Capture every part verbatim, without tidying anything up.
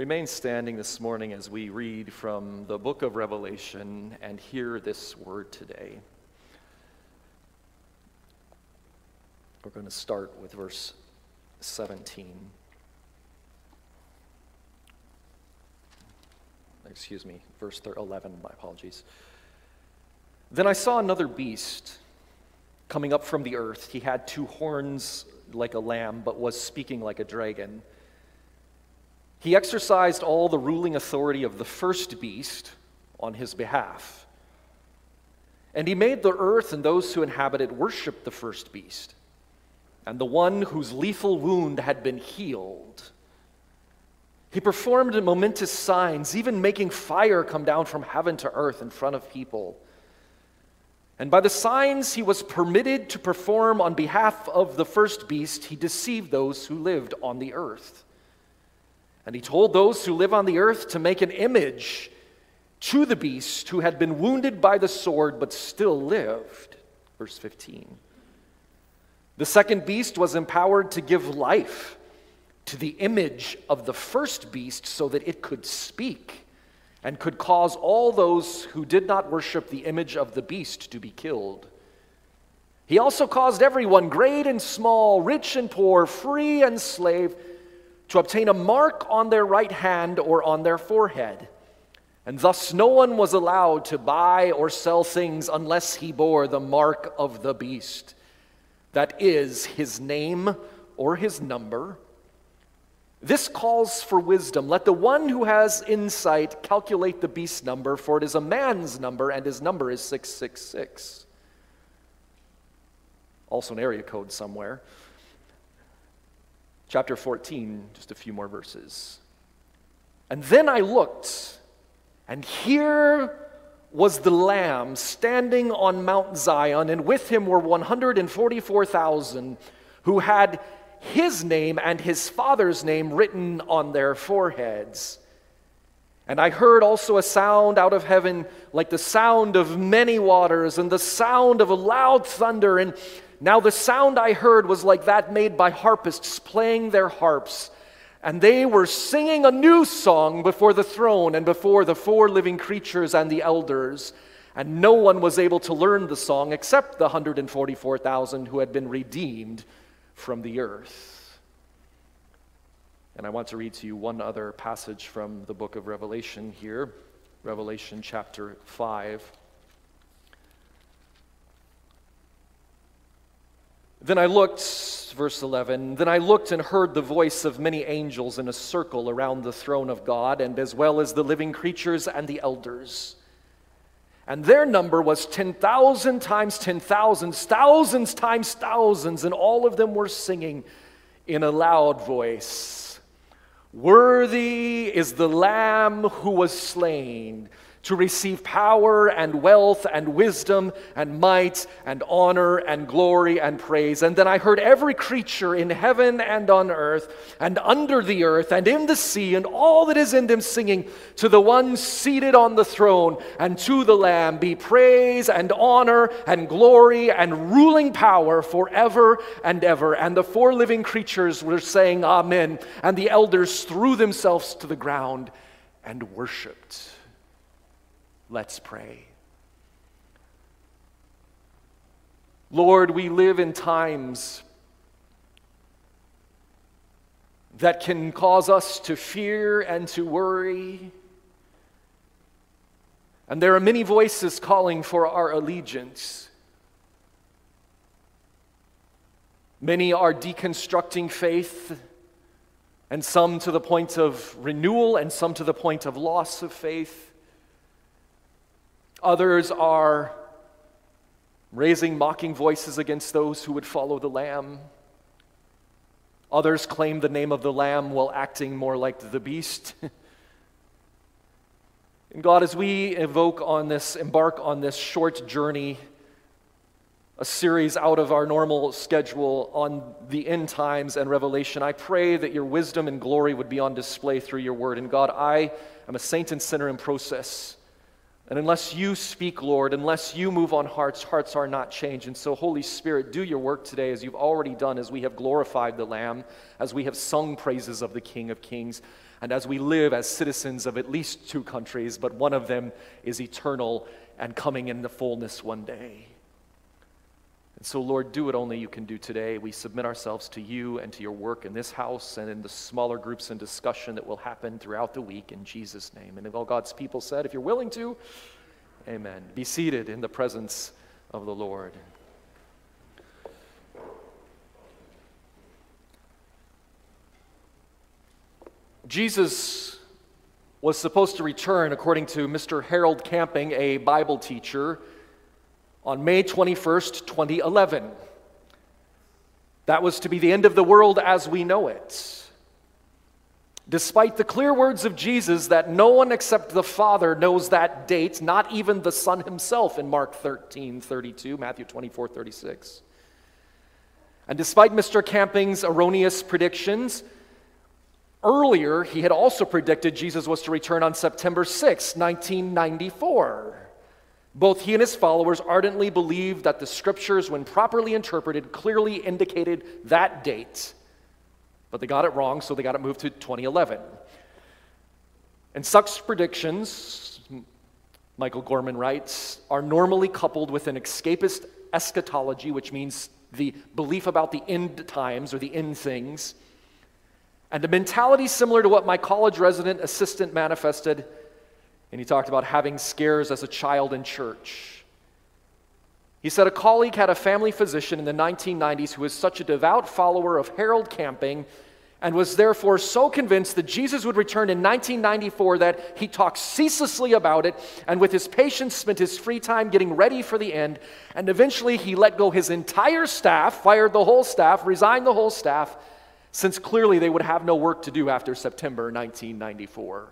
Remain standing this morning as we read from the book of Revelation and hear this word today. We're going to start with verse seventeen. Excuse me, verse eleven, my apologies. Then I saw another beast coming up from the earth. He had two horns like a lamb, but was speaking like a dragon. He exercised all the ruling authority of the first beast on his behalf. And he made the earth and those who inhabit it worship the first beast, and the one whose lethal wound had been healed. He performed momentous signs, even making fire come down from heaven to earth in front of people. And by the signs he was permitted to perform on behalf of the first beast, he deceived those who lived on the earth. And he told those who live on the earth to make an image to the beast who had been wounded by the sword but still lived. Verse fifteen. The second beast was empowered to give life to the image of the first beast so that it could speak and could cause all those who did not worship the image of the beast to be killed. He also caused everyone, great and small, rich and poor, free and slave, to obtain a mark on their right hand or on their forehead. And thus no one was allowed to buy or sell things unless he bore the mark of the beast, that is, his name or his number. This calls for wisdom. Let the one who has insight calculate the beast's number, for it is a man's number, and his number is six six six. Also an area code somewhere. Chapter fourteen, just a few more verses. And then I looked, and here was the Lamb standing on Mount Zion, and with him were one hundred forty-four thousand who had his name and his father's name written on their foreheads. And I heard also a sound out of heaven like the sound of many waters and the sound of a loud thunder. And now the sound I heard was like that made by harpists playing their harps. And they were singing a new song before the throne and before the four living creatures and the elders. And no one was able to learn the song except the one hundred forty-four thousand who had been redeemed from the earth. And I want to read to you one other passage from the book of Revelation here, Revelation chapter five. Then I looked, verse eleven, then I looked and heard the voice of many angels in a circle around the throne of God, and as well as the living creatures and the elders. And their number was ten thousand times ten thousand, thousands times thousands, and all of them were singing in a loud voice, "Worthy is the Lamb who was slain, to receive power and wealth and wisdom and might and honor and glory and praise." And then I heard every creature in heaven and on earth and under the earth and in the sea and all that is in them singing, "To the one seated on the throne and to the Lamb be praise and honor and glory and ruling power forever and ever." And the four living creatures were saying, "Amen." And the elders threw themselves to the ground and worshiped. Let's pray. Lord, we live in times that can cause us to fear and to worry. And there are many voices calling for our allegiance. Many are deconstructing faith, and some to the point of renewal, and some to the point of loss of faith. Others are raising mocking voices against those who would follow the Lamb. Others claim the name of the Lamb while acting more like the beast. And God, as we evoke on this, embark on this short journey, a series out of our normal schedule on the end times and Revelation, I pray that your wisdom and glory would be on display through your word. And God, I am a saint and sinner in process. And unless you speak, Lord, unless you move on hearts, hearts are not changed. And so, Holy Spirit, do your work today as you've already done, as we have glorified the Lamb, as we have sung praises of the King of Kings. and as we live as citizens of at least two countries, but one of them is eternal and coming in the fullness one day. And so, Lord, do what only you can do today. We submit ourselves to you and to your work in this house and in the smaller groups and discussion that will happen throughout the week in Jesus' name. And if all God's people said, if you're willing to, amen. Be seated in the presence of the Lord. Jesus was supposed to return, according to Mister Harold Camping, a Bible teacher, on May twenty-first, twenty eleven. That was to be the end of the world as we know it. Despite the clear words of Jesus that no one except the Father knows that date, not even the Son himself in Mark thirteen thirty-two, Matthew twenty-four thirty-six. And despite Mister Camping's erroneous predictions, earlier, he had also predicted Jesus was to return on September sixth, nineteen ninety-four. Both he and his followers ardently believed that the scriptures, when properly interpreted, clearly indicated that date. But they got it wrong, so they got it moved to twenty eleven. And such predictions, Michael Gorman writes, are normally coupled with an escapist eschatology, which means the belief about the end times or the end things, and a mentality similar to what my college resident assistant manifested, and he talked about having scares as a child in church. He said a colleague had a family physician in the nineteen nineties who was such a devout follower of Harold Camping and was therefore so convinced that Jesus would return in nineteen ninety-four that he talked ceaselessly about it, and with his patients spent his free time getting ready for the end, and eventually he let go his entire staff, fired the whole staff, resigned the whole staff, since clearly they would have no work to do after September nineteen ninety-four.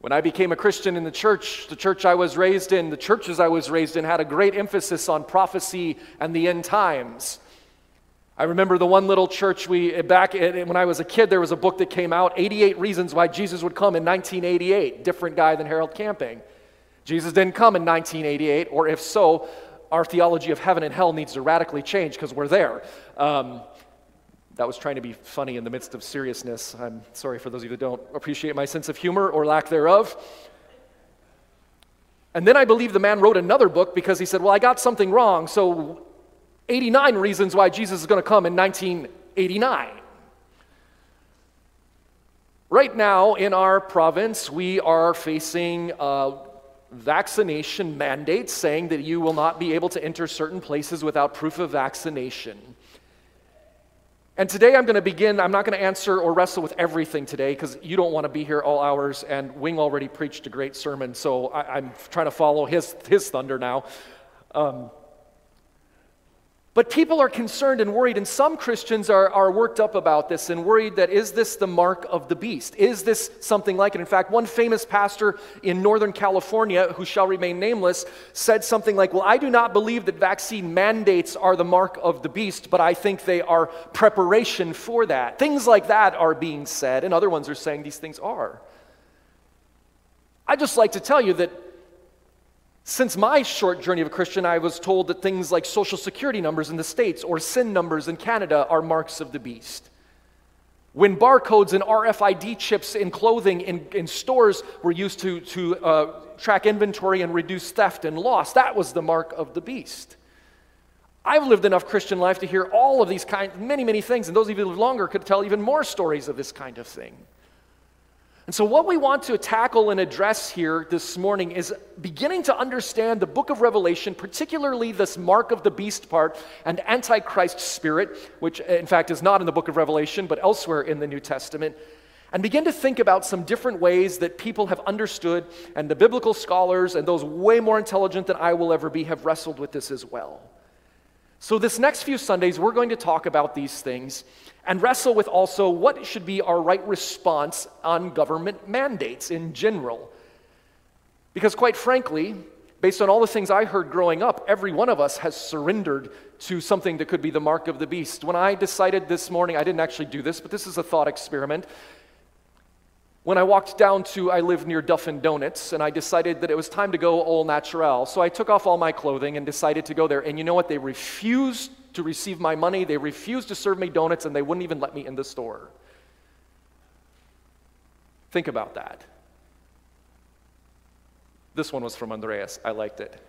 When I became a Christian in the church, the church I was raised in, the churches I was raised in had a great emphasis on prophecy and the end times. I remember the one little church we, back when I was a kid, there was a book that came out, eighty-eight Reasons Why Jesus Would Come in nineteen eighty-eight, different guy than Harold Camping. Jesus didn't come in nineteen eighty-eight, or if so, our theology of heaven and hell needs to radically change because we're there. Um, That was trying to be funny in the midst of seriousness. I'm sorry for those of you that don't appreciate my sense of humor or lack thereof. And then I believe the man wrote another book because he said, well, I got something wrong, so eighty-nine reasons why Jesus is going to come in nineteen eighty-nine. Right now in our province, we are facing uh, vaccination mandates saying that you will not be able to enter certain places without proof of vaccination. And today I'm going to begin, I'm not going to answer or wrestle with everything today because you don't want to be here all hours, and Wing already preached a great sermon, so I, I'm trying to follow his, his thunder now. Um, but people are concerned and worried, and some Christians are, are worked up about this and worried that, is this the mark of the beast? Is this something like it? In fact, one famous pastor in Northern California, who shall remain nameless, said something like, well, I do not believe that vaccine mandates are the mark of the beast, but I think they are preparation for that. Things like that are being said, and other ones are saying these things are. I'd just like to tell you that since my short journey of a Christian, I was told that things like social security numbers in the States or S I N numbers in Canada are marks of the beast. When barcodes and R F I D chips in clothing in, in stores were used to, to uh, track inventory and reduce theft and loss, that was the mark of the beast. I've lived enough Christian life to hear all of these kind, many, many things, and those of you who live longer could tell even more stories of this kind of thing. And so what we want to tackle and address here this morning is beginning to understand the book of Revelation, particularly this mark of the beast part and Antichrist spirit, which in fact is not in the book of Revelation, but elsewhere in the New Testament, and begin to think about some different ways that people have understood, and the biblical scholars and those way more intelligent than I will ever be have wrestled with this as well. So this next few Sundays, we're going to talk about these things and wrestle with also what should be our right response on government mandates in general. Because quite frankly, based on all the things I heard growing up, every one of us has surrendered to something that could be the mark of the beast. When I decided this morning, I didn't actually do this, but this is a thought experiment. When I walked down to, I live near Duffin Donuts, and I decided that it was time to go au naturel. So I took off all my clothing and decided to go there. And you know what? They refused to receive my money. They refused to serve me donuts, and they wouldn't even let me in the store. Think about that. This one was from Andreas. I liked it.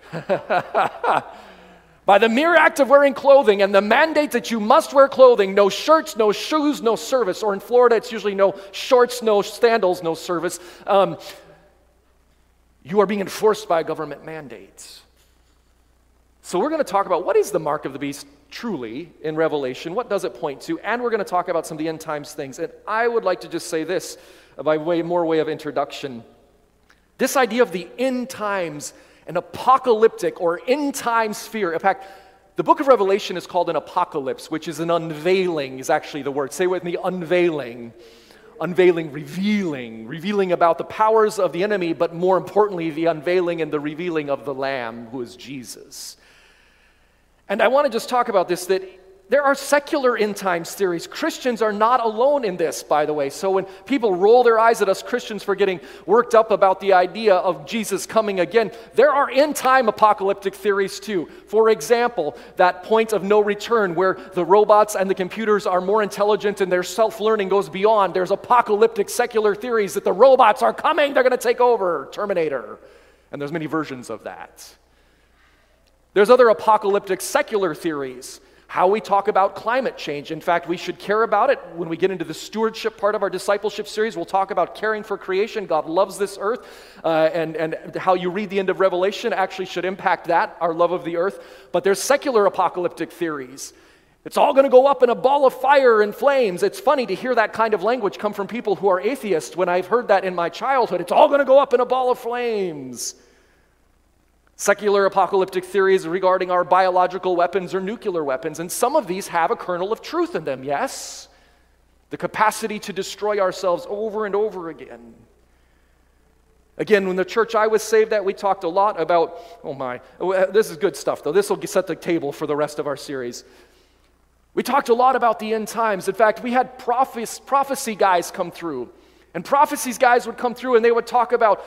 By the mere act of wearing clothing and the mandate that you must wear clothing, no shirts, no shoes, no service, or in Florida it's usually no shorts, no sandals, no service, um, you are being enforced by government mandates. So we're going to talk about what is the mark of the beast truly in Revelation, what does it point to, and we're going to talk about some of the end times things. And I would like to just say this by way more way of introduction. This idea of the end times, an apocalyptic or end time sphere. In fact, the book of Revelation is called an apocalypse, which is an unveiling, is actually the word. Say with me, unveiling. Unveiling, revealing, revealing about the powers of the enemy, but more importantly, the unveiling and the revealing of the Lamb, who is Jesus. And I want to just talk about this, that there are secular end times theories. Christians are not alone in this, by the way. So when people roll their eyes at us Christians for getting worked up about the idea of Jesus coming again, there are end-time apocalyptic theories too. For example, that point of no return where the robots and the computers are more intelligent and their self-learning goes beyond. There's apocalyptic secular theories that the robots are coming, they're going to take over, Terminator. And there's many versions of that. There's other apocalyptic secular theories. How we talk about climate change. In fact, we should care about it. When we get into the stewardship part of our discipleship series, we'll talk about caring for creation. God loves this earth, uh, and, and how you read the end of Revelation actually should impact that, our love of the earth. But there's secular apocalyptic theories. It's all going to go up in a ball of fire and flames. It's funny to hear that kind of language come from people who are atheists. When I've heard that in my childhood, it's all going to go up in a ball of flames. Secular apocalyptic theories regarding our biological weapons or nuclear weapons, and some of these have a kernel of truth in them, yes? The capacity to destroy ourselves over and over again. Again, when the church I was saved at, we talked a lot about, oh my, this is good stuff though, this will set the table for the rest of our series. We talked a lot about the end times. In fact, we had prophes- prophecy guys come through, and prophecies guys would come through and they would talk about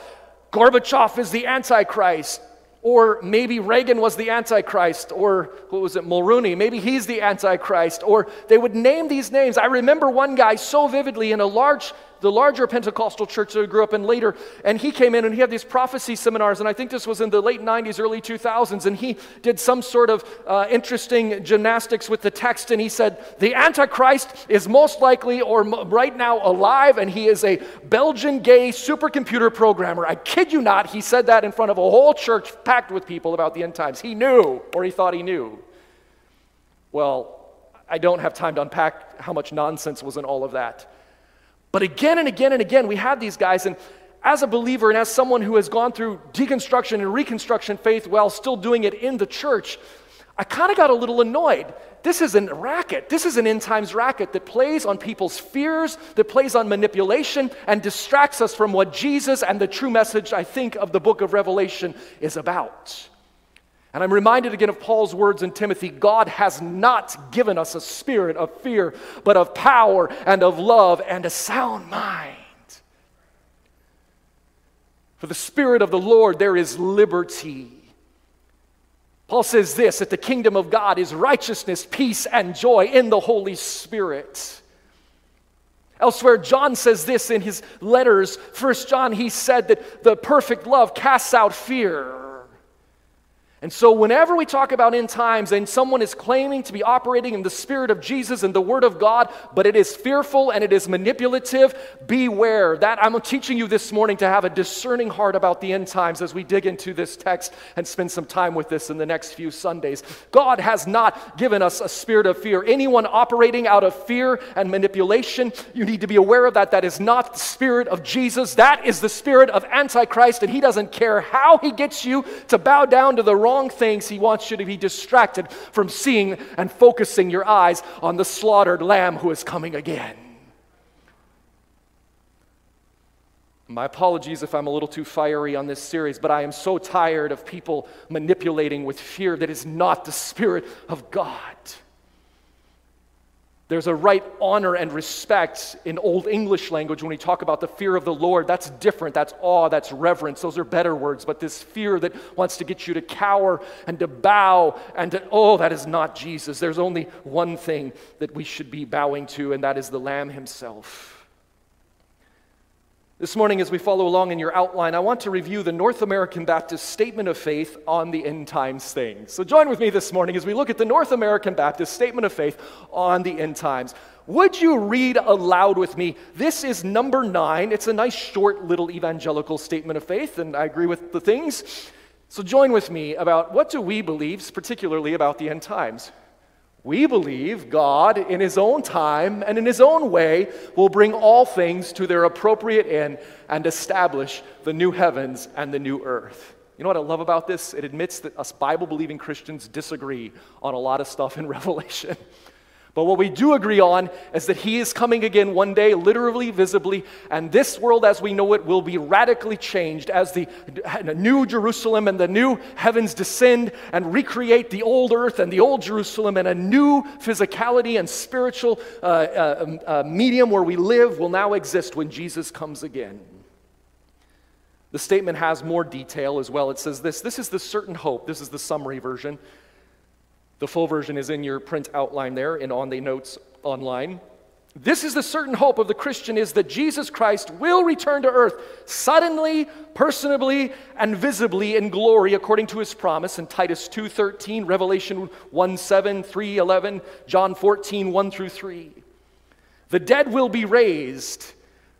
Gorbachev is the Antichrist, or maybe Reagan was the Antichrist, or what was it, Mulroney, maybe he's the Antichrist, or they would name these names. I remember one guy so vividly in a large, the larger Pentecostal church that I grew up in later, and he came in and he had these prophecy seminars, and I think this was in the late nineties, early two thousands, and he did some sort of uh, interesting gymnastics with the text, and he said, the Antichrist is most likely or mo- right now alive, and he is a Belgian gay supercomputer programmer. I kid you not, he said that in front of a whole church packed with people about the end times. He knew, or he thought he knew. Well, I don't have time to unpack how much nonsense was in all of that. But again and again and again, we had these guys, and as a believer and as someone who has gone through deconstruction and reconstruction faith while still doing it in the church, I kind of got a little annoyed. This is a racket. This is an end times racket that plays on people's fears, that plays on manipulation, and distracts us from what Jesus and the true message, I think, of the book of Revelation is about. And I'm reminded again of Paul's words in Timothy, God has not given us a spirit of fear, but of power and of love and a sound mind. For the Spirit of the Lord, there is liberty. Paul says this, that the kingdom of God is righteousness, peace, and joy in the Holy Spirit. Elsewhere, John says this in his letters, First John, he said that the perfect love casts out fear. And so whenever we talk about end times and someone is claiming to be operating in the Spirit of Jesus and the Word of God, but it is fearful and it is manipulative, beware. That I'm teaching you this morning to have a discerning heart about the end times as we dig into this text and spend some time with this in the next few Sundays. God has not given us a spirit of fear. Anyone operating out of fear and manipulation, you need to be aware of that. That is not the Spirit of Jesus. That is the spirit of Antichrist, and he doesn't care how he gets you to bow down to the wrong things. He wants you to be distracted from seeing and focusing your eyes on the slaughtered lamb who is coming again. My apologies if I'm a little too fiery on this series, but I am so tired of people manipulating with fear that is not the Spirit of God. There's a right honor and respect in Old English language when we talk about the fear of the Lord. That's different. That's awe. That's reverence. Those are better words. But this fear that wants to get you to cower and to bow and to, oh, that is not Jesus. There's only one thing that we should be bowing to, and that is the Lamb himself. This morning, as we follow along in your outline, I want to review the North American Baptist Statement of Faith on the end times things. So join with me this morning as we look at the North American Baptist Statement of Faith on the end times. Would you read aloud with me? This is number nine. It's a nice, short, little evangelical statement of faith, and I agree with the things. So join with me about what do we believe, particularly about the end times. We believe God, in His own time and in His own way, will bring all things to their appropriate end and establish the new heavens and the new earth. You know what I love about this? It admits that us Bible-believing Christians disagree on a lot of stuff in Revelation. But what we do agree on is that He is coming again one day, literally, visibly, and this world as we know it will be radically changed as the new Jerusalem and the new heavens descend and recreate the old earth and the old Jerusalem, and a new physicality and spiritual uh, uh, uh, medium where we live will now exist when Jesus comes again. The statement has more detail as well. It says this, this is the certain hope. This is the summary version. The full version is in your print outline there and on the notes online. This is the certain hope of the Christian, is that Jesus Christ will return to earth suddenly, personally, and visibly in glory according to His promise in Titus two thirteen, Revelation one seven, three eleven, John fourteen one through three. The dead will be raised.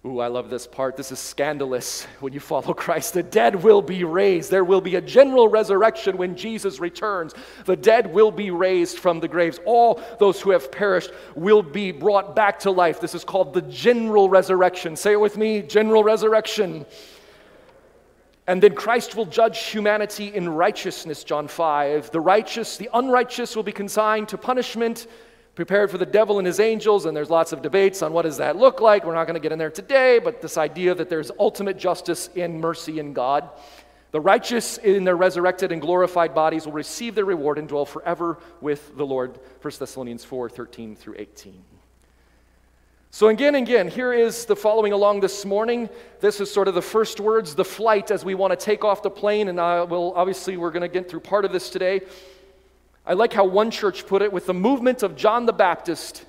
Ooh, I love this part. This is scandalous when you follow Christ. The dead will be raised. There will be a general resurrection when Jesus returns. The dead will be raised from the graves. All those who have perished will be brought back to life. This is called the general resurrection. Say it with me, general resurrection. And then Christ will judge humanity in righteousness, John five. The righteous, the unrighteous will be consigned to punishment, prepared for the devil and his angels, and there's lots of debates on what does that look like. We're not going to get in there today, but this idea that there's ultimate justice in mercy in God. The righteous in their resurrected and glorified bodies will receive their reward and dwell forever with the Lord, First Thessalonians four thirteen through eighteen. So again and again, here is the following along this morning. This is sort of the first words, the flight, as we want to take off the plane, and I will, obviously we're going to get through part of this today. I like how one church put it, with the movement of John the Baptist,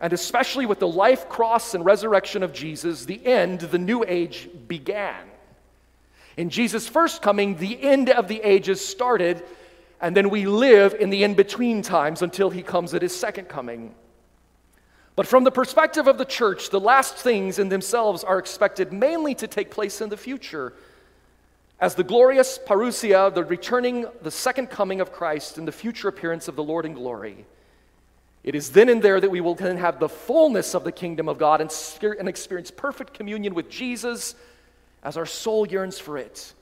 and especially with the life, cross, and resurrection of Jesus, the end, the new age began. In Jesus' first coming, the end of the ages started, and then we live in the in-between times until He comes at His second coming. But from the perspective of the church, the last things in themselves are expected mainly to take place in the future, as the glorious parousia, the returning, the second coming of Christ and the future appearance of the Lord in glory. It is then and there that we will then have the fullness of the kingdom of God and, and experience perfect communion with Jesus as our soul yearns for it.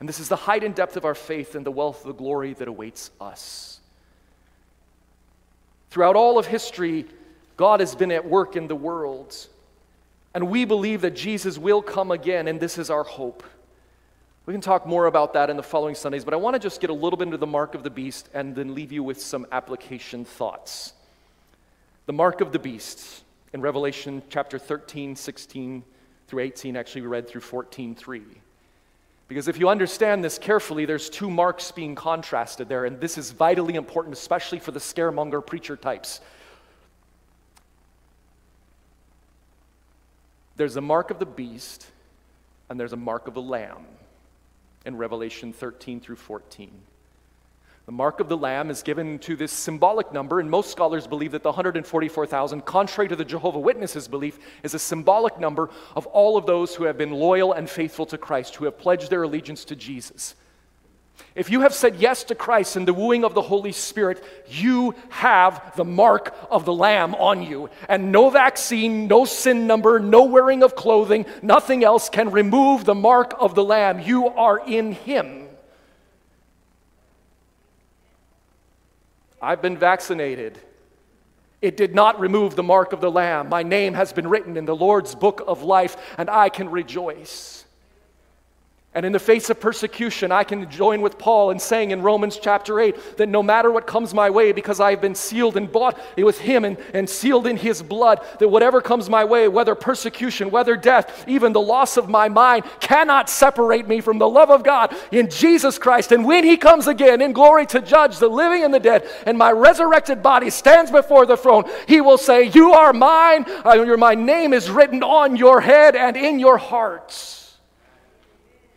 And this is the height and depth of our faith and the wealth of the glory that awaits us. Throughout all of history, God has been at work in the world, and we believe that Jesus will come again, and this is our hope. We can talk more about that in the following Sundays, but I want to just get a little bit into the mark of the beast and then leave you with some application thoughts. The mark of the beast in Revelation chapter thirteen, sixteen through eighteen, actually we read through fourteen three. Because if you understand this carefully, there's two marks being contrasted there, and this is vitally important, especially for the scaremonger preacher types. There's a mark of the beast, and there's a mark of the Lamb. In Revelation thirteen through fourteen. The mark of the Lamb is given to this symbolic number, and most scholars believe that the one hundred forty-four thousand, contrary to the Jehovah's Witnesses' belief, is a symbolic number of all of those who have been loyal and faithful to Christ, who have pledged their allegiance to Jesus. If you have said yes to Christ in the wooing of the Holy Spirit, you have the mark of the Lamb on you. And no vaccine, no sin number, no wearing of clothing, nothing else can remove the mark of the Lamb. You are in Him. I've been vaccinated. It did not remove the mark of the Lamb. My name has been written in the Lord's book of life, and I can rejoice. And in the face of persecution, I can join with Paul in saying in Romans chapter eight that no matter what comes my way, because I have been sealed and bought with him and, and sealed in his blood, that whatever comes my way, whether persecution, whether death, even the loss of my mind, cannot separate me from the love of God in Jesus Christ. And when he comes again in glory to judge the living and the dead, and my resurrected body stands before the throne, he will say, "You are mine, uh, my name is written on your head and in your hearts.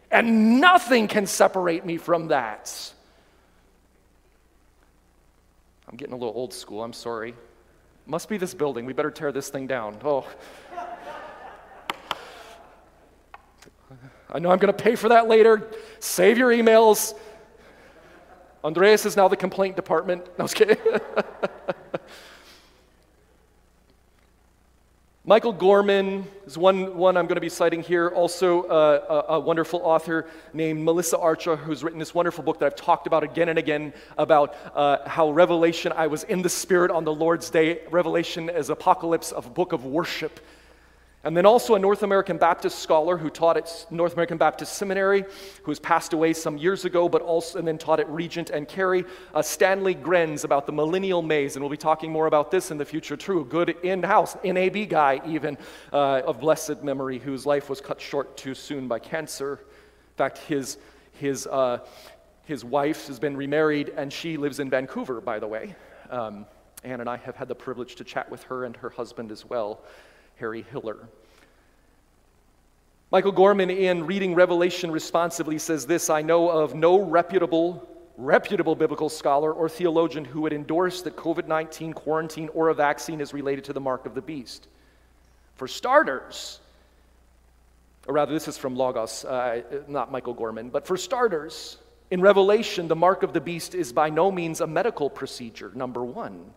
And nothing can separate me from that." I'm getting a little old school, I'm sorry. Must be this building, we better tear this thing down. Oh. I know I'm gonna pay for that later. Save your emails. Andreas is now the complaint department. No, I was kidding. Michael Gorman is one, one I'm going to be citing here, also uh, a, a wonderful author named Melissa Archer, who's written this wonderful book that I've talked about again and again about uh, how Revelation, I was in the Spirit on the Lord's Day, Revelation is apocalypse of a book of worship. And then also a North American Baptist scholar who taught at North American Baptist Seminary, who has passed away some years ago, but also and then taught at Regent and Carey, uh, Stanley Grenz, about the millennial maze, and we'll be talking more about this in the future. True, good in-house N A B guy even uh, of blessed memory, whose life was cut short too soon by cancer. In fact, his his uh, his wife has been remarried, and she lives in Vancouver, by the way. Um, Anne and I have had the privilege to chat with her and her husband as well, Harry Hiller. Michael Gorman, in Reading Revelation Responsively, says this: "I know of no reputable, reputable biblical scholar or theologian who would endorse that covid nineteen quarantine or a vaccine is related to the mark of the beast. For starters," or rather this is from Logos, uh, not Michael Gorman, but "for starters, in Revelation, the mark of the beast is by no means a medical procedure, number one.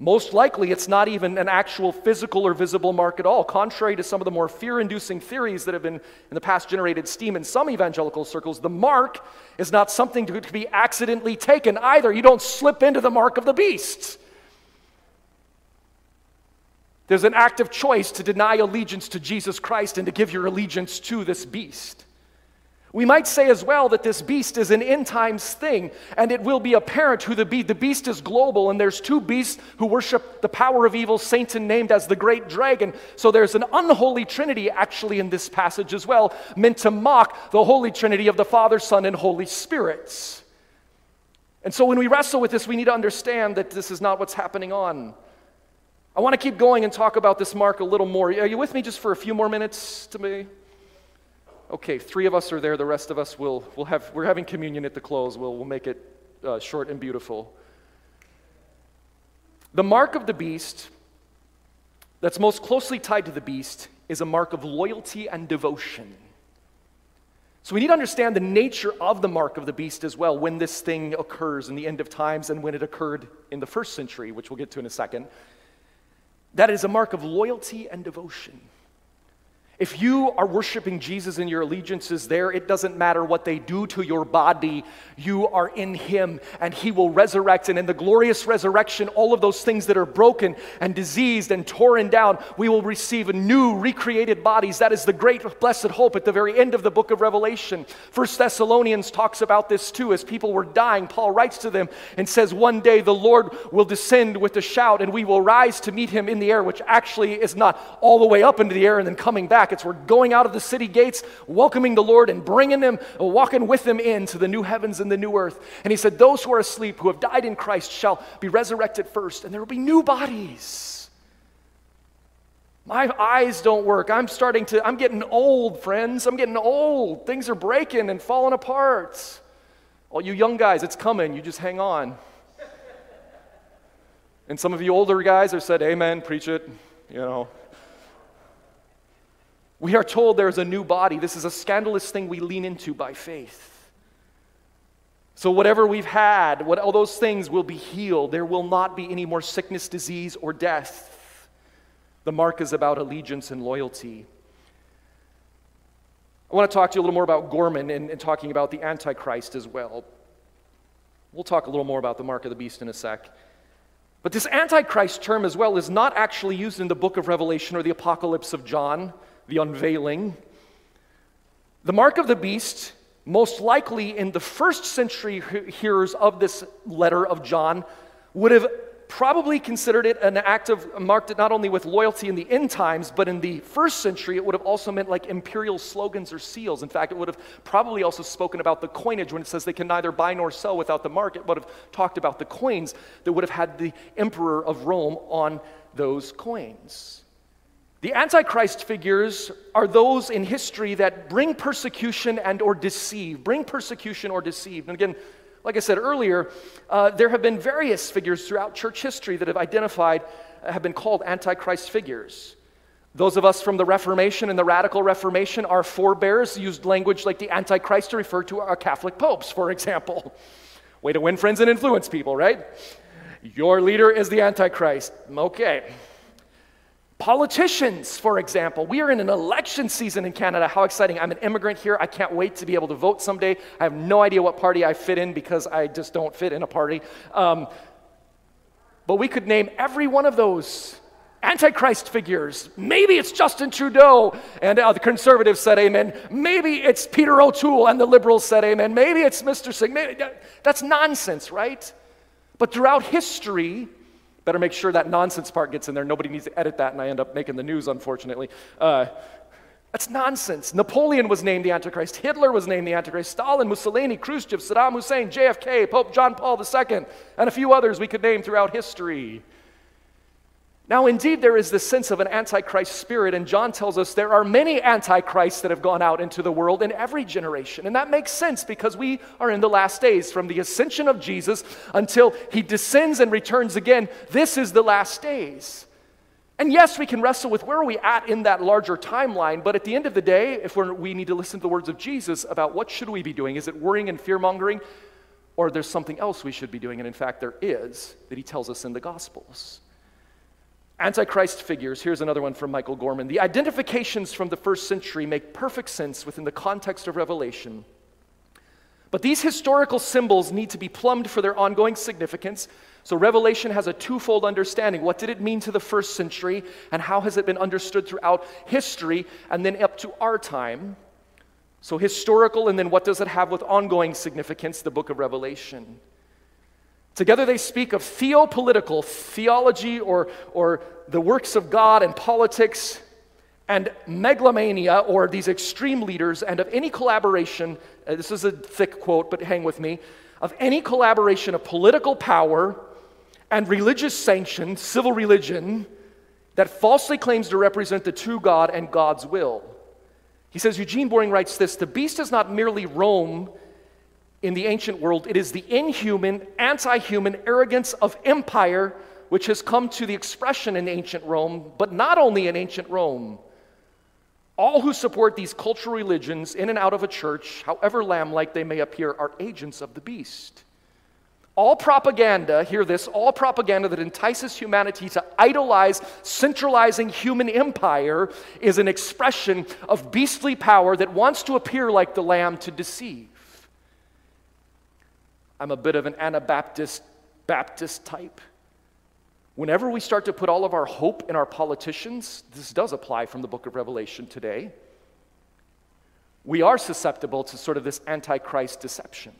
Most likely, it's not even an actual physical or visible mark at all. Contrary to some of the more fear-inducing theories that have been in the past generated steam in some evangelical circles, the mark is not something to be accidentally taken either. You don't slip into the mark of the beast. There's an active choice to deny allegiance to Jesus Christ and to give your allegiance to this beast. We might say as well that this beast is an end times thing, and it will be apparent who the beast. The beast is global, and there's two beasts who worship the power of evil, Satan named as the great dragon. So there's an unholy trinity actually in this passage as well, meant to mock the holy trinity of the Father, Son, and Holy Spirit. And so when we wrestle with this, we need to understand that this is not what's happening on. I want to keep going and talk about this mark a little more. Are you with me just for a few more minutes to me? Okay, three of us are there. The rest of us will will have. We're having communion at the close. We'll we'll make it uh, short and beautiful. The mark of the beast, that's most closely tied to the beast, is a mark of loyalty and devotion. So we need to understand the nature of the mark of the beast as well. When this thing occurs in the end of times, and when it occurred in the first century, which we'll get to in a second, that is a mark of loyalty and devotion. If you are worshiping Jesus and your allegiance is there, it doesn't matter what they do to your body, you are in him and he will resurrect. And in the glorious resurrection, all of those things that are broken and diseased and torn down, we will receive new recreated bodies. That is the great blessed hope at the very end of the book of Revelation. First Thessalonians talks about this too. As people were dying, Paul writes to them and says, one day the Lord will descend with a shout and we will rise to meet him in the air, which actually is not all the way up into the air and then coming back. It's we're going out of the city gates, welcoming the Lord and bringing them, walking with them into the new heavens and the new earth. And he said, those who are asleep, who have died in Christ, shall be resurrected first, and there will be new bodies. My eyes don't work. I'm starting to, I'm getting old, friends. I'm getting old. Things are breaking and falling apart. All you young guys, it's coming. You just hang on. And some of you older guys have said, amen, preach it, you know. We are told there is a new body. This is a scandalous thing we lean into by faith. So whatever we've had, what all those things will be healed. There will not be any more sickness, disease, or death. The mark is about allegiance and loyalty. I want to talk to you a little more about Gorman and, and talking about the Antichrist as well. We'll talk a little more about the mark of the beast in a sec. But this Antichrist term as well is not actually used in the book of Revelation or the Apocalypse of John, the unveiling. The mark of the beast, most likely in the first century hearers of this letter of John, would have probably considered it an act of, marked it not only with loyalty in the end times, but in the first century it would have also meant like imperial slogans or seals. In fact, it would have probably also spoken about the coinage when it says they can neither buy nor sell without the mark. It would have talked about the coins that would have had the emperor of Rome on those coins. The Antichrist figures are those in history that bring persecution and or deceive, bring persecution or deceive. And again, like I said earlier, uh, there have been various figures throughout church history that have identified, uh, have been called Antichrist figures. Those of us from the Reformation and the Radical Reformation, our forebears used language like the Antichrist to refer to our Catholic popes, for example. Way to win friends and influence people, right? Your leader is the Antichrist. Okay. Politicians, for example. We are in an election season in Canada. How exciting. I'm an immigrant here. I can't wait to be able to vote someday. I have no idea what party I fit in because I just don't fit in a party. Um, but we could name every one of those Antichrist figures. Maybe it's Justin Trudeau, and uh, the Conservatives said amen. Maybe it's Peter O'Toole, and the Liberals said amen. Maybe it's Mister Singh. Maybe, that's nonsense, right? But throughout history, better make sure that nonsense part gets in there. Nobody needs to edit that, and I end up making the news, unfortunately. Uh, that's nonsense. Napoleon was named the Antichrist. Hitler was named the Antichrist. Stalin, Mussolini, Khrushchev, Saddam Hussein, J F K, Pope John Paul the Second, and a few others we could name throughout history. Now, indeed, there is this sense of an Antichrist spirit, and John tells us there are many Antichrists that have gone out into the world in every generation. And that makes sense because we are in the last days. From the ascension of Jesus until he descends and returns again, this is the last days. And yes, we can wrestle with where are we at in that larger timeline, but at the end of the day, if we're, we need to listen to the words of Jesus about what should we be doing. Is it worrying and fear-mongering, or there's something else we should be doing? And in fact, there is, that he tells us in the Gospels. Antichrist figures. Here's another one from Michael Gorman. The identifications from the first century make perfect sense within the context of Revelation. But these historical symbols need to be plumbed for their ongoing significance. So Revelation has a twofold understanding. What did it mean to the first century, and how has it been understood throughout history and then up to our time? So historical, and then what does it have with ongoing significance, the book of Revelation? Together they speak of theopolitical, theology or, or the works of God and politics, and megalomania, or these extreme leaders, and of any collaboration, uh, this is a thick quote, but hang with me, of any collaboration of political power and religious sanction, civil religion, that falsely claims to represent the true God and God's will. He says, Eugene Boring writes this, the beast is not merely Rome. In the ancient world, it is the inhuman, anti-human arrogance of empire which has come to the expression in ancient Rome, but not only in ancient Rome. All who support these cultural religions in and out of a church, however lamb-like they may appear, are agents of the beast. All propaganda, hear this, all propaganda that entices humanity to idolize centralizing human empire is an expression of beastly power that wants to appear like the lamb to deceive. I'm a bit of an Anabaptist, Baptist type. Whenever we start to put all of our hope in our politicians, this does apply from the book of Revelation today, we are susceptible to sort of this Antichrist deception.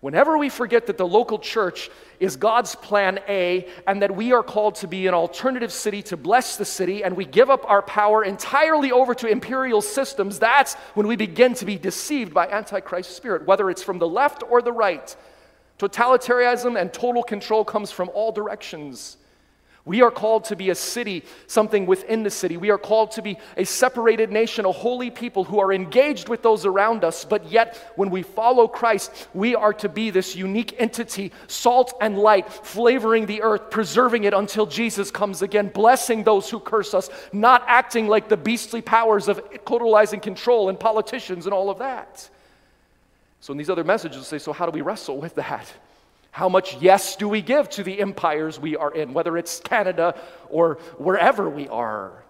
Whenever we forget that the local church is God's plan A, and that we are called to be an alternative city to bless the city, and we give up our power entirely over to imperial systems, that's when we begin to be deceived by Antichrist spirit, whether it's from the left or the right. Totalitarianism and total control comes from all directions. We are called to be a city, something within the city. We are called to be a separated nation, a holy people who are engaged with those around us. But yet, when we follow Christ, we are to be this unique entity, salt and light, flavoring the earth, preserving it until Jesus comes again, blessing those who curse us, not acting like the beastly powers of totalizing control and politicians and all of that. So in these other messages, say, so how do we wrestle with that? How much yes do we give to the empires we are in, whether it's Canada or wherever we are?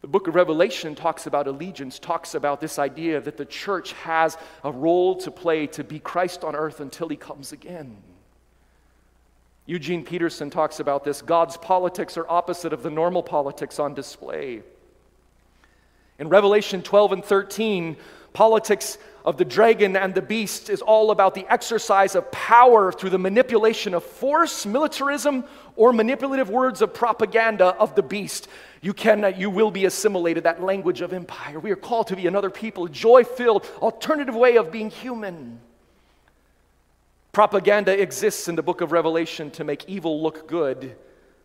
The book of Revelation talks about allegiance, talks about this idea that the church has a role to play to be Christ on earth until he comes again. Eugene Peterson talks about this. God's politics are opposite of the normal politics on display. In Revelation twelve and thirteen, politics of the dragon and the beast is all about the exercise of power through the manipulation of force, militarism, or manipulative words of propaganda of the beast. You cannot, you will be assimilated, that language of empire. We are called to be another people, a joy-filled, alternative way of being human. Propaganda exists in the book of Revelation to make evil look good,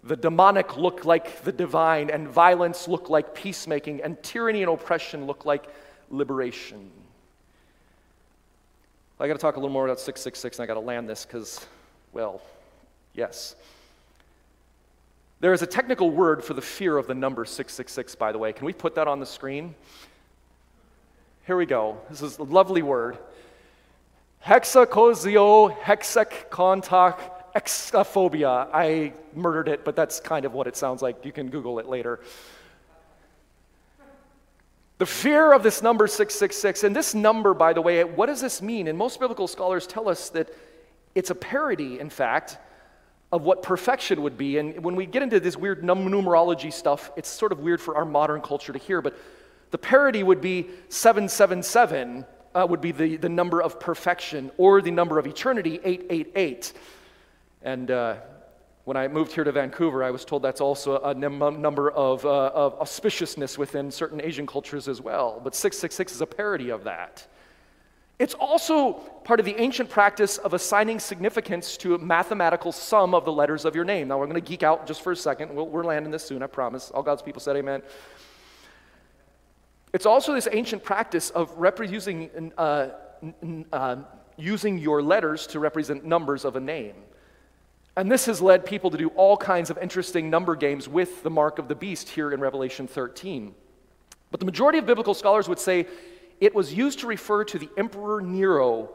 the demonic look like the divine, and violence look like peacemaking, and tyranny and oppression look like liberation. I got to talk a little more about six six six, and I got to land this because, well, yes. There is a technical word for the fear of the number six six six, by the way. Can we put that on the screen? Here we go. This is a lovely word. Hexacosio, hexec contact, exaphobia. I murdered it, but that's kind of what it sounds like. You can Google it later. The fear of this number six six six, and this number, by the way, what does this mean? And most biblical scholars tell us that it's a parody, in fact, of what perfection would be. And when we get into this weird num- numerology stuff, it's sort of weird for our modern culture to hear, but the parody would be seven seven seven, uh, would be the, the number of perfection, or the number of eternity, eight eight eight. And uh, when I moved here to Vancouver, I was told that's also a num- number of, uh, of auspiciousness within certain Asian cultures as well. But six six six is a parody of that. It's also part of the ancient practice of assigning significance to a mathematical sum of the letters of your name. Now, we're going to geek out just for a second. We'll, we're landing this soon, I promise. All God's people said amen. It's also this ancient practice of repre- using, uh, n- uh, using your letters to represent numbers of a name. And this has led people to do all kinds of interesting number games with the mark of the beast here in Revelation thirteen. But the majority of biblical scholars would say it was used to refer to the Emperor Nero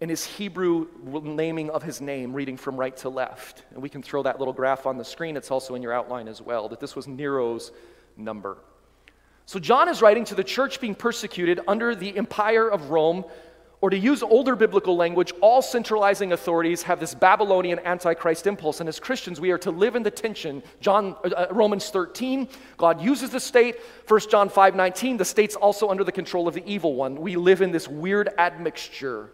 in his Hebrew naming of his name, reading from right to left. And we can throw that little graph on the screen. It's also in your outline as well, that this was Nero's number. So John is writing to the church being persecuted under the empire of Rome, or to use older biblical language, all centralizing authorities have this Babylonian antichrist impulse, and as Christians, we are to live in the tension. John, uh, Romans thirteen, God uses the state. First John five nineteen, the state's also under the control of the evil one. We live in this weird admixture.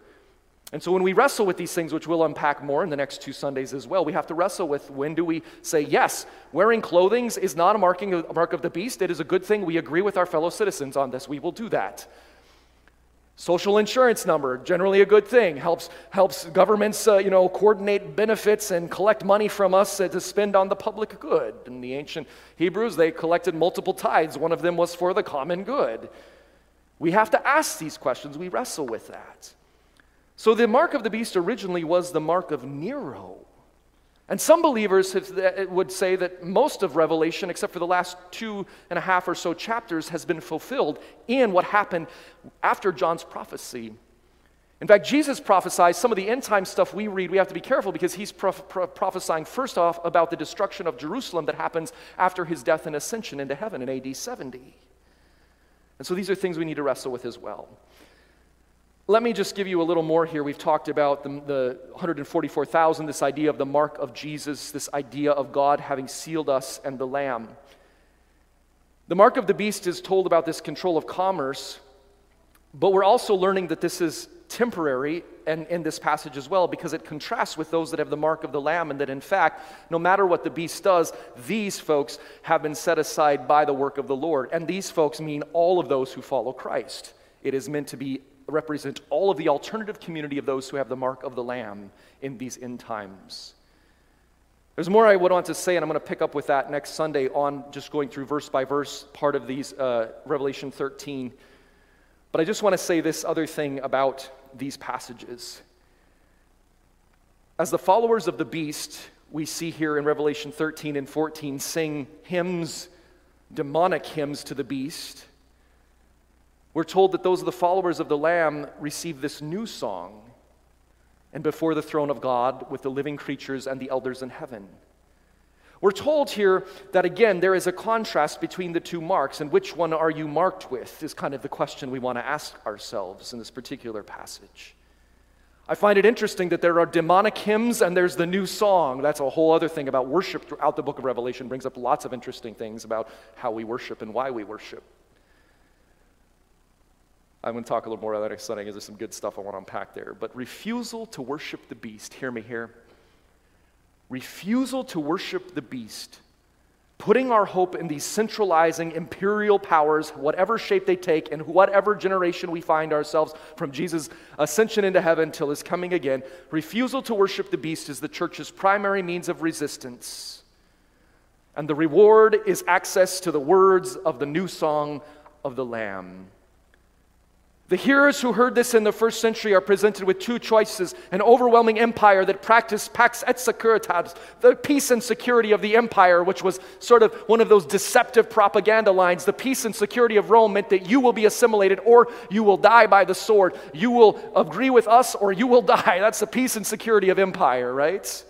And so when we wrestle with these things, which we'll unpack more in the next two Sundays as well, we have to wrestle with, when do we say, yes, wearing clothing is not a, marking, a mark of the beast. It is a good thing. We agree with our fellow citizens on this. We will do that. Social insurance number, generally a good thing, helps helps governments uh, you know, coordinate benefits and collect money from us uh, to spend on the public good. In the ancient Hebrews, they collected multiple tithes. One of them was for the common good. We have to ask these questions. We wrestle with that. So the mark of the beast originally was the mark of Nero. And some believers have, would say that most of Revelation, except for the last two and a half or so chapters, has been fulfilled in what happened after John's prophecy. In fact, Jesus prophesied some of the end-time stuff we read. We have to be careful because he's prof- prof- prophesying, first off, about the destruction of Jerusalem that happens after his death and ascension into heaven in A D seventy. And so these are things we need to wrestle with as well. Let me just give you a little more here. We've talked about the, the one hundred forty-four thousand, this idea of the mark of Jesus, this idea of God having sealed us and the Lamb. The mark of the beast is told about this control of commerce, but we're also learning that this is temporary and in this passage as well, because it contrasts with those that have the mark of the Lamb, and that in fact, no matter what the beast does, these folks have been set aside by the work of the Lord. And these folks mean all of those who follow Christ. It is meant to be represent all of the alternative community of those who have the mark of the Lamb in these end times. There's more I would want to say, and I'm going to pick up with that next Sunday on just going through verse by verse part of these uh, Revelation thirteen. But I just want to say this other thing about these passages. As the followers of the beast, we see here in Revelation thirteen and fourteen sing hymns, demonic hymns to the beast. We're told that those of the followers of the Lamb receive this new song, and before the throne of God with the living creatures and the elders in heaven. We're told here that, again, there is a contrast between the two marks, and which one are you marked with is kind of the question we want to ask ourselves in this particular passage. I find it interesting that there are demonic hymns and there's the new song. That's a whole other thing about worship throughout the book of Revelation. Brings up lots of interesting things about how we worship and why we worship. I'm going to talk a little more about that next Sunday because there's some good stuff I want to unpack there. But refusal to worship the beast, hear me here. Refusal to worship the beast, putting our hope in these centralizing imperial powers, whatever shape they take, and whatever generation we find ourselves from Jesus' ascension into heaven till his coming again. Refusal to worship the beast is the church's primary means of resistance. And the reward is access to the words of the new song of the Lamb. The hearers who heard this in the first century are presented with two choices: an overwhelming empire that practiced pax et securitas, the peace and security of the empire, which was sort of one of those deceptive propaganda lines. The peace and security of Rome meant that you will be assimilated or you will die by the sword. You will agree with us or you will die. That's the peace and security of empire, right?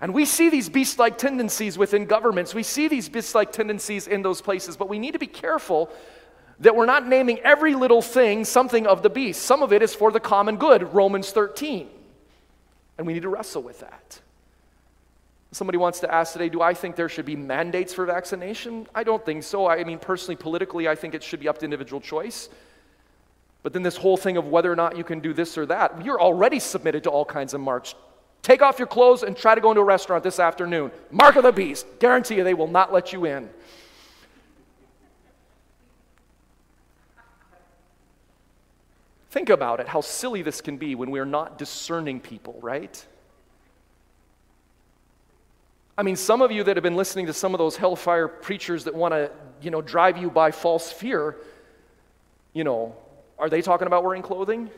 And we see these beast-like tendencies within governments. We see these beast-like tendencies in those places, but we need to be careful that we're not naming every little thing something of the beast. Some of it is for the common good, Romans thirteen. And we need to wrestle with that. Somebody wants to ask today, do I think there should be mandates for vaccination? I don't think so. I mean, personally, politically, I think it should be up to individual choice. But then this whole thing of whether or not you can do this or that, you're already submitted to all kinds of marks. Take off your clothes and try to go into a restaurant this afternoon. Mark of the beast. Guarantee you they will not let you in. Think about it, how silly this can be when we're not discerning people, right? I mean, some of you that have been listening to some of those hellfire preachers that want to, you know, drive you by false fear, you know, are they talking about wearing clothing?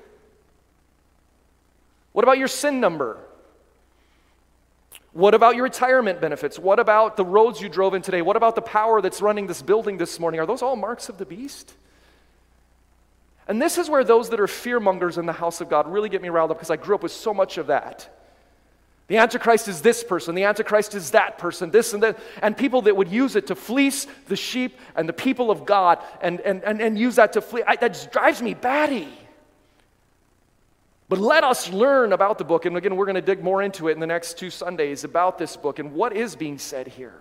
What about your sin number? What about your retirement benefits? What about the roads you drove in today? What about the power that's running this building this morning? Are those all marks of the beast? And this is where those that are fearmongers in the house of God really get me riled up, because I grew up with so much of that. The Antichrist is this person. The Antichrist is that person, this and that. And people that would use it to fleece the sheep and the people of God and, and, and, and use that to flee. I, that just drives me batty. But let us learn about the book. And again, we're going to dig more into it in the next two Sundays about this book and what is being said here.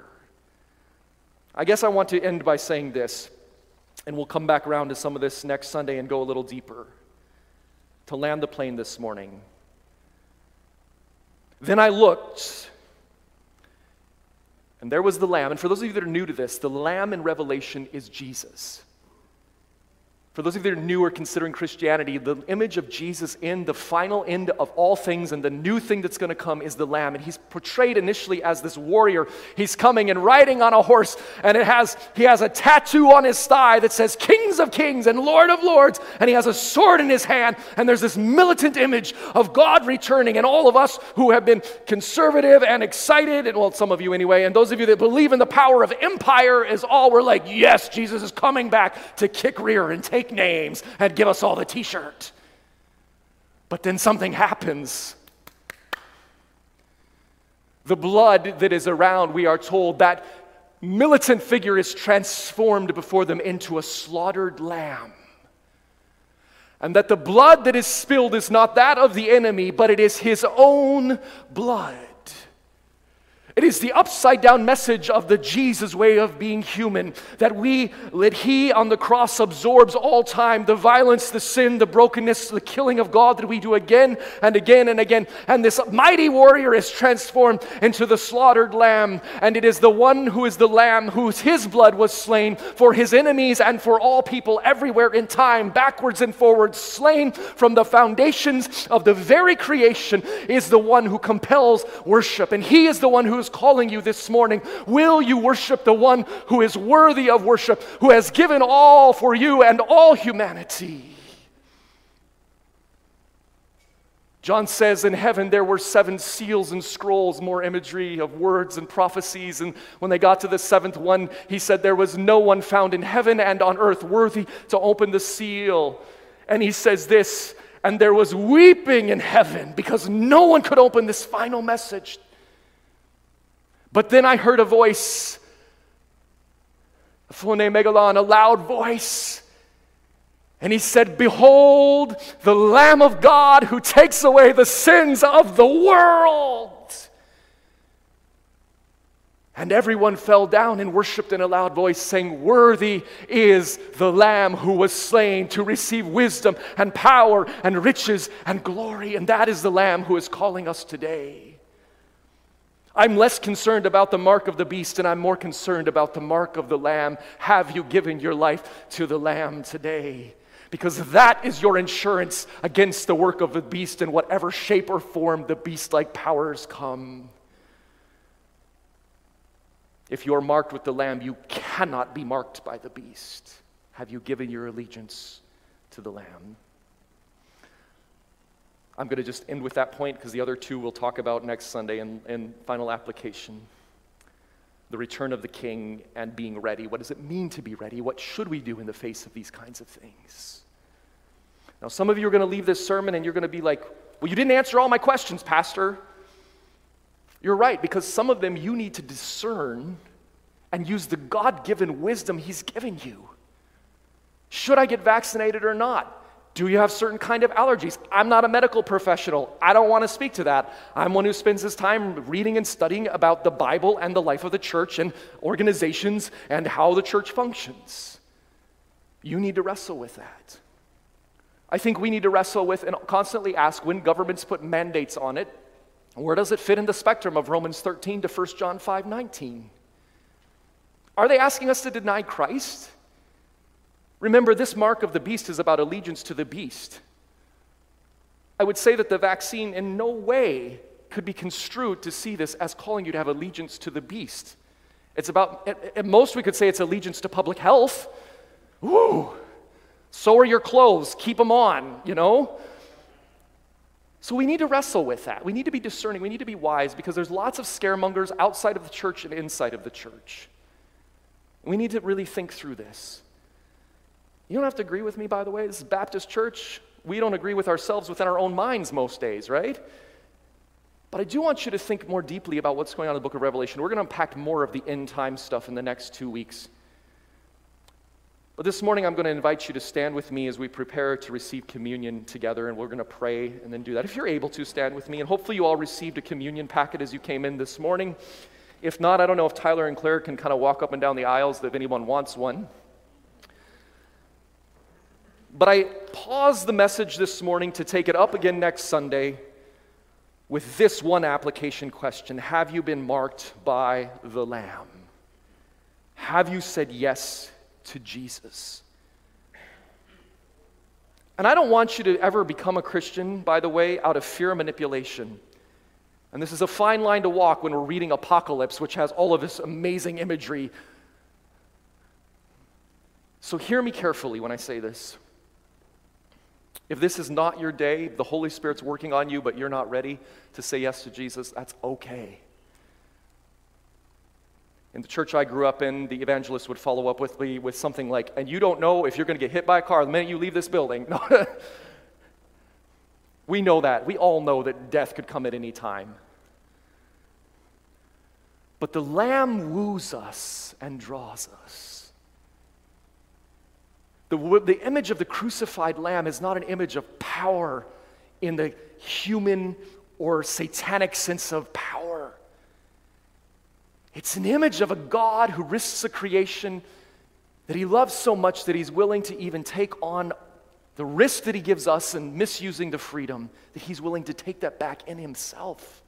I guess I want to end by saying this. And we'll come back around to some of this next Sunday and go a little deeper. To land the plane this morning. Then I looked, and there was the Lamb. And for those of you that are new to this, the Lamb in Revelation is Jesus. For those of you that are new or considering Christianity, the image of Jesus in the final end of all things and the new thing that's going to come is the Lamb. And he's portrayed initially as this warrior. He's coming and riding on a horse, and it has he has a tattoo on his thigh that says Kings of Kings and Lord of Lords, and he has a sword in his hand, and there's this militant image of God returning. And all of us who have been conservative and excited, and well, some of you anyway, and those of you that believe in the power of empire is all we're like, yes, Jesus is coming back to kick rear and take names and give us all the t-shirt. But then something happens. The blood that is around, we are told, that militant figure is transformed before them into a slaughtered lamb. And that the blood that is spilled is not that of the enemy, but it is his own blood. It is the upside-down message of the Jesus way of being human, that we, that he on the cross absorbs all time, the violence, the sin, the brokenness, the killing of God that we do again and again and again. And this mighty warrior is transformed into the slaughtered lamb. And it is the one who is the lamb, whose his blood was slain for his enemies and for all people everywhere in time, backwards and forwards, slain from the foundations of the very creation, is the one who compels worship. And he is the one who is calling you this morning. Will you worship the one who is worthy of worship, who has given all for you and all humanity? John says in heaven there were seven seals and scrolls, more imagery of words and prophecies. And when they got to the seventh one, he said there was no one found in heaven and on earth worthy to open the seal. And he says this, and there was weeping in heaven because no one could open this final message. But then I heard a voice, a phone megalon, a loud voice. And he said, behold, the Lamb of God who takes away the sins of the world. And everyone fell down and worshipped in a loud voice, saying, "Worthy is the Lamb who was slain to receive wisdom and power and riches and glory." And that is the Lamb who is calling us today. I'm less concerned about the mark of the beast, and I'm more concerned about the mark of the Lamb. Have you given your life to the Lamb today? Because that is your insurance against the work of the beast in whatever shape or form the beast-like powers come. If you're marked with the Lamb, you cannot be marked by the beast. Have you given your allegiance to the Lamb? I'm going to just end with that point because the other two we'll talk about next Sunday in, in final application. The return of the King and being ready. What does it mean to be ready? What should we do in the face of these kinds of things? Now, some of you are going to leave this sermon and you're going to be like, "Well, you didn't answer all my questions, Pastor." You're right, because some of them you need to discern and use the God-given wisdom He's given you. Should I get vaccinated or not? Do you have certain kind of allergies? I'm not a medical professional. I don't want to speak to that. I'm one who spends his time reading and studying about the Bible and the life of the church and organizations and how the church functions. You need to wrestle with that. I think we need to wrestle with and constantly ask when governments put mandates on it, where does it fit in the spectrum of Romans thirteen to First John five nineteen? Are they asking us to deny Christ? Remember, this mark of the beast is about allegiance to the beast. I would say that the vaccine in no way could be construed to see this as calling you to have allegiance to the beast. It's about, at, at most we could say it's allegiance to public health. Ooh, so are your clothes, keep them on, you know? So we need to wrestle with that. We need to be discerning. We need to be wise because there's lots of scaremongers outside of the church and inside of the church. We need to really think through this. You don't have to agree with me, by the way. This is Baptist Church. We don't agree with ourselves within our own minds most days, right? But I do want you to think more deeply about what's going on in the book of Revelation. We're going to unpack more of the end time stuff in the next two weeks. But this morning, I'm going to invite you to stand with me as we prepare to receive communion together, and we're going to pray and then do that. If you're able to, stand with me, and hopefully you all received a communion packet as you came in this morning. If not, I don't know if Tyler and Claire can kind of walk up and down the aisles if anyone wants one. But I paused the message this morning to take it up again next Sunday with this one application question. Have you been marked by the Lamb? Have you said yes to Jesus? And I don't want you to ever become a Christian, by the way, out of fear of manipulation. And this is a fine line to walk when we're reading Apocalypse, which has all of this amazing imagery. So hear me carefully when I say this. If this is not your day, the Holy Spirit's working on you, but you're not ready to say yes to Jesus, that's okay. In the church I grew up in, the evangelist would follow up with me with something like, "And you don't know if you're going to get hit by a car the minute you leave this building." No. We know that. We all know that death could come at any time. But the Lamb woos us and draws us. The, the image of the crucified Lamb is not an image of power in the human or satanic sense of power. It's an image of a God who risks a creation that He loves so much that He's willing to even take on the risk that He gives us in misusing the freedom, that He's willing to take that back in Himself.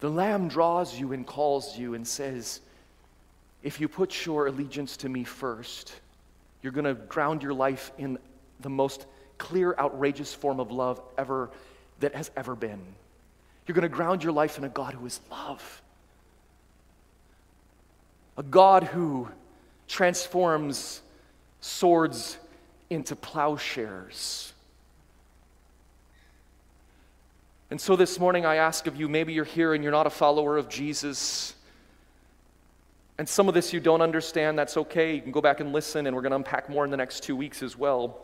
The Lamb draws you and calls you and says, if you put your allegiance to Me first, you're going to drown your life in the most clear, outrageous form of love ever that has ever been. You're going to ground your life in a God who is love. A God who transforms swords into plowshares. And so this morning I ask of you, maybe you're here and you're not a follower of Jesus, and some of this you don't understand, that's okay. You can go back and listen, and we're going to unpack more in the next two weeks as well.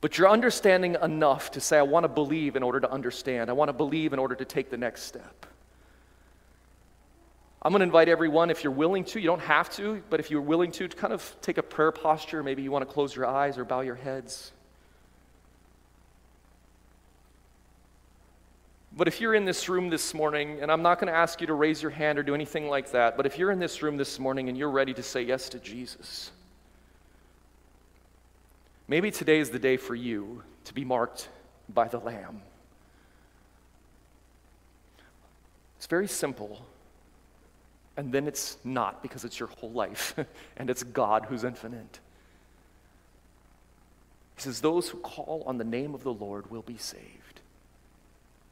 But you're understanding enough to say, I want to believe in order to understand. I want to believe in order to take the next step. I'm going to invite everyone, if you're willing to, you don't have to, but if you're willing to, to kind of take a prayer posture. Maybe you want to close your eyes or bow your heads. But if you're in this room this morning, and I'm not going to ask you to raise your hand or do anything like that, but if you're in this room this morning and you're ready to say yes to Jesus, maybe today is the day for you to be marked by the Lamb. It's very simple, and then it's not, because it's your whole life, and it's God who's infinite. He says, those who call on the name of the Lord will be saved.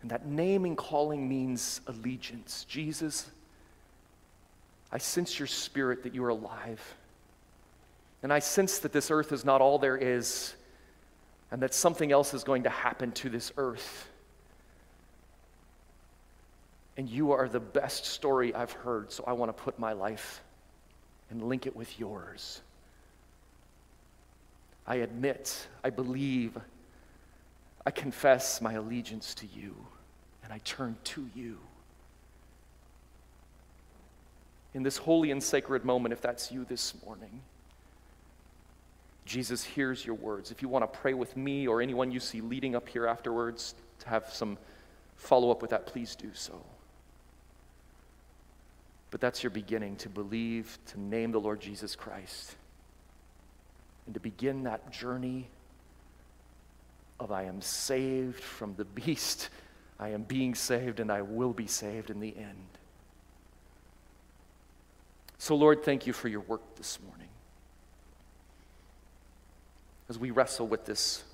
And that name and calling means allegiance. Jesus, I sense your spirit, that you are alive. And I sense that this earth is not all there is, and that something else is going to happen to this earth. And you are the best story I've heard, so I want to put my life and link it with yours. I admit, I believe, I confess my allegiance to you, and I turn to you. In this holy and sacred moment, if that's you this morning, Jesus hears your words. If you want to pray with me or anyone you see leading up here afterwards to have some follow-up with that, please do so. But that's your beginning, to believe, to name the Lord Jesus Christ, and to begin that journey of I am saved from the beast, I am being saved, and I will be saved in the end. So Lord, thank you for your work this morning. As we wrestle with this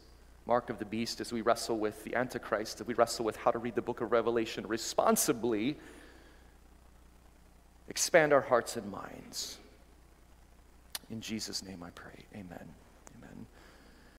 mark of the beast, as we wrestle with the Antichrist, as we wrestle with how to read the book of Revelation responsibly, expand our hearts and minds. In Jesus' name I pray, amen.